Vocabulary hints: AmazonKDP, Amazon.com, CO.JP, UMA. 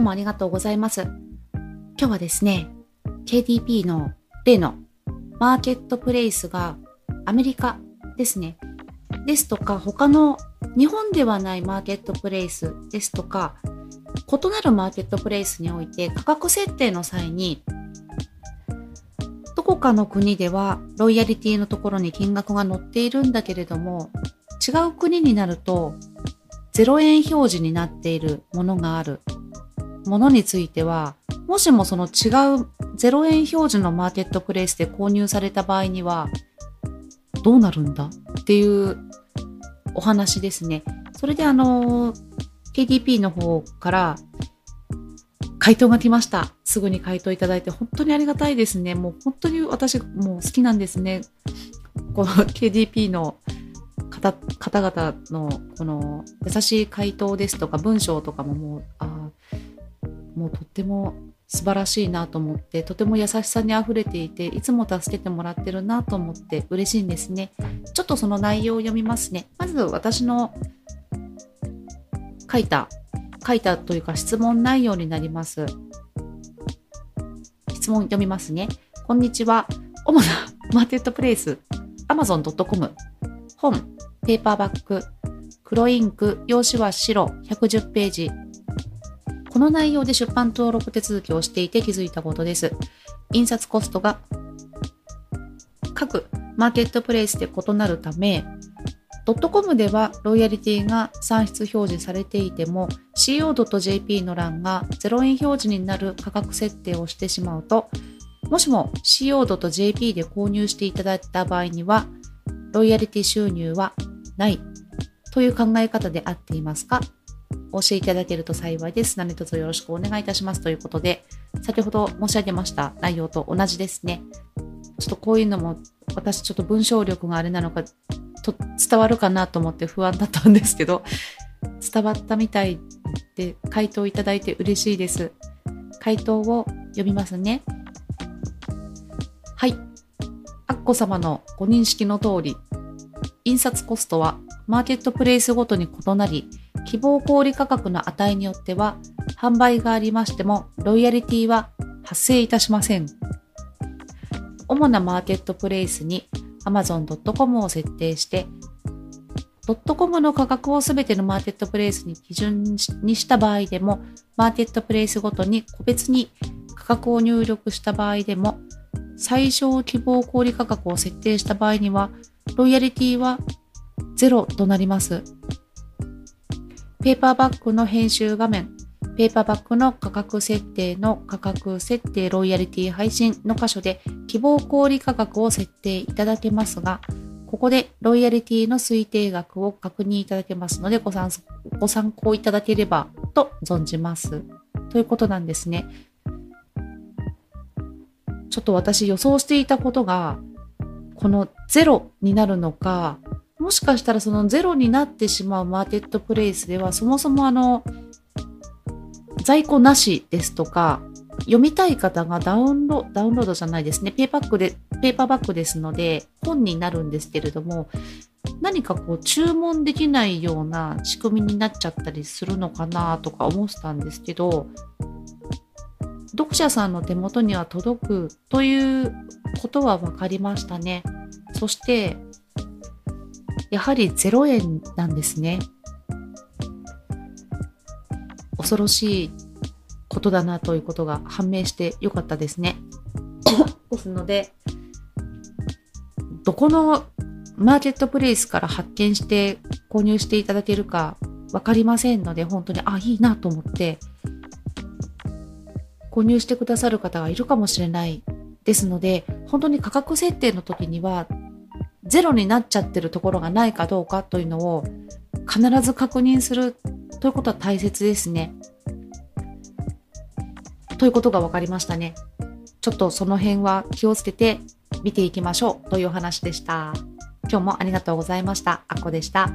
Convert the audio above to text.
どうもありがとうございます。今日はですね、KDP の例のマーケットプレイスがアメリカですね。ですとか、他の日本ではないマーケットプレイスですとか、異なるマーケットプレイスにおいて価格設定の際に、どこかの国ではロイヤリティのところに金額が載っているんだけれども、違う国になると0円表示になっているものがあるものについては、もしもその違う0円表示のマーケットプレイスで購入された場合にはどうなるんだっていうお話ですね。それでKDP の方から回答が来ました。すぐに回答いただいて本当にありがたいですね。もう本当に私もう好きなんですね。この KDP の方々のこの優しい回答ですとか文章とかももうとっても素晴らしいなと思って、とても優しさにあふれていて、いつも助けてもらってるなと思って嬉しいんですね。ちょっとその内容を読みますね。まず私の書いたというか質問内容になります。質問読みますね。こんにちは。主なマーケットプレイス Amazon.com 本、ペーパーバッグ、黒インク、用紙は白110ページ。この内容で出版登録手続きをしていて気づいたことです。印刷コストが各マーケットプレイスで異なるため、.com ではロイヤリティが算出表示されていても CO.JP の欄が0円表示になる価格設定をしてしまうと、もしも CO.JP で購入していただいた場合にはロイヤリティ収入はないという考え方で合っていますか？教えていただけると幸いです。何卒よろしくお願いいたしますということで、先ほど申し上げました内容と同じですね。ちょっとこういうのも私ちょっと文章力があれなのかと伝わるかなと思って不安だったんですけど、伝わったみたいで回答いただいて嬉しいです。回答を読みますね。はい。アッコ様のご認識の通り、印刷コストはマーケットプレイスごとに異なり、希望小売価格の値によっては販売がありましてもロイヤリティは発生いたしません。主なマーケットプレイスに Amazon.com を設定して、.com の価格をすべてのマーケットプレイスに基準にした場合でも、マーケットプレイスごとに個別に価格を入力した場合でも、最小希望小売価格を設定した場合には、ロイヤリティは0となります。ペーパーバッグの編集画面、ペーパーバッグの価格設定の価格設定ロイヤリティ配信の箇所で希望小売価格を設定いただけますが、ここでロイヤリティの推定額を確認いただけますのでご参考いただければと存じますということなんですね。ちょっと私予想していたことがこの0になるのか、もしかしたらその0になってしまうマーケットプレイスではそもそも在庫なしですとか、読みたい方がダウンロードじゃないですね。ペーパーバッグですので本になるんですけれども、何か注文できないような仕組みになっちゃったりするのかなとか思ってたんですけど、読者さんの手元には届くということは分かりましたね。そしてやはり0円なんですね。恐ろしいことだなということが判明してよかったですね。ですので、どこのマーケットプレイスから発見して購入していただけるか分かりませんので、本当にいいなと思って購入してくださる方がいるかもしれないですので、本当に価格設定の時にはゼロになっちゃってるところがないかどうかというのを必ず確認するということは大切ですね。ということが分かりましたね。ちょっとその辺は気をつけて見ていきましょうというお話でした。今日もありがとうございました。あっこでした。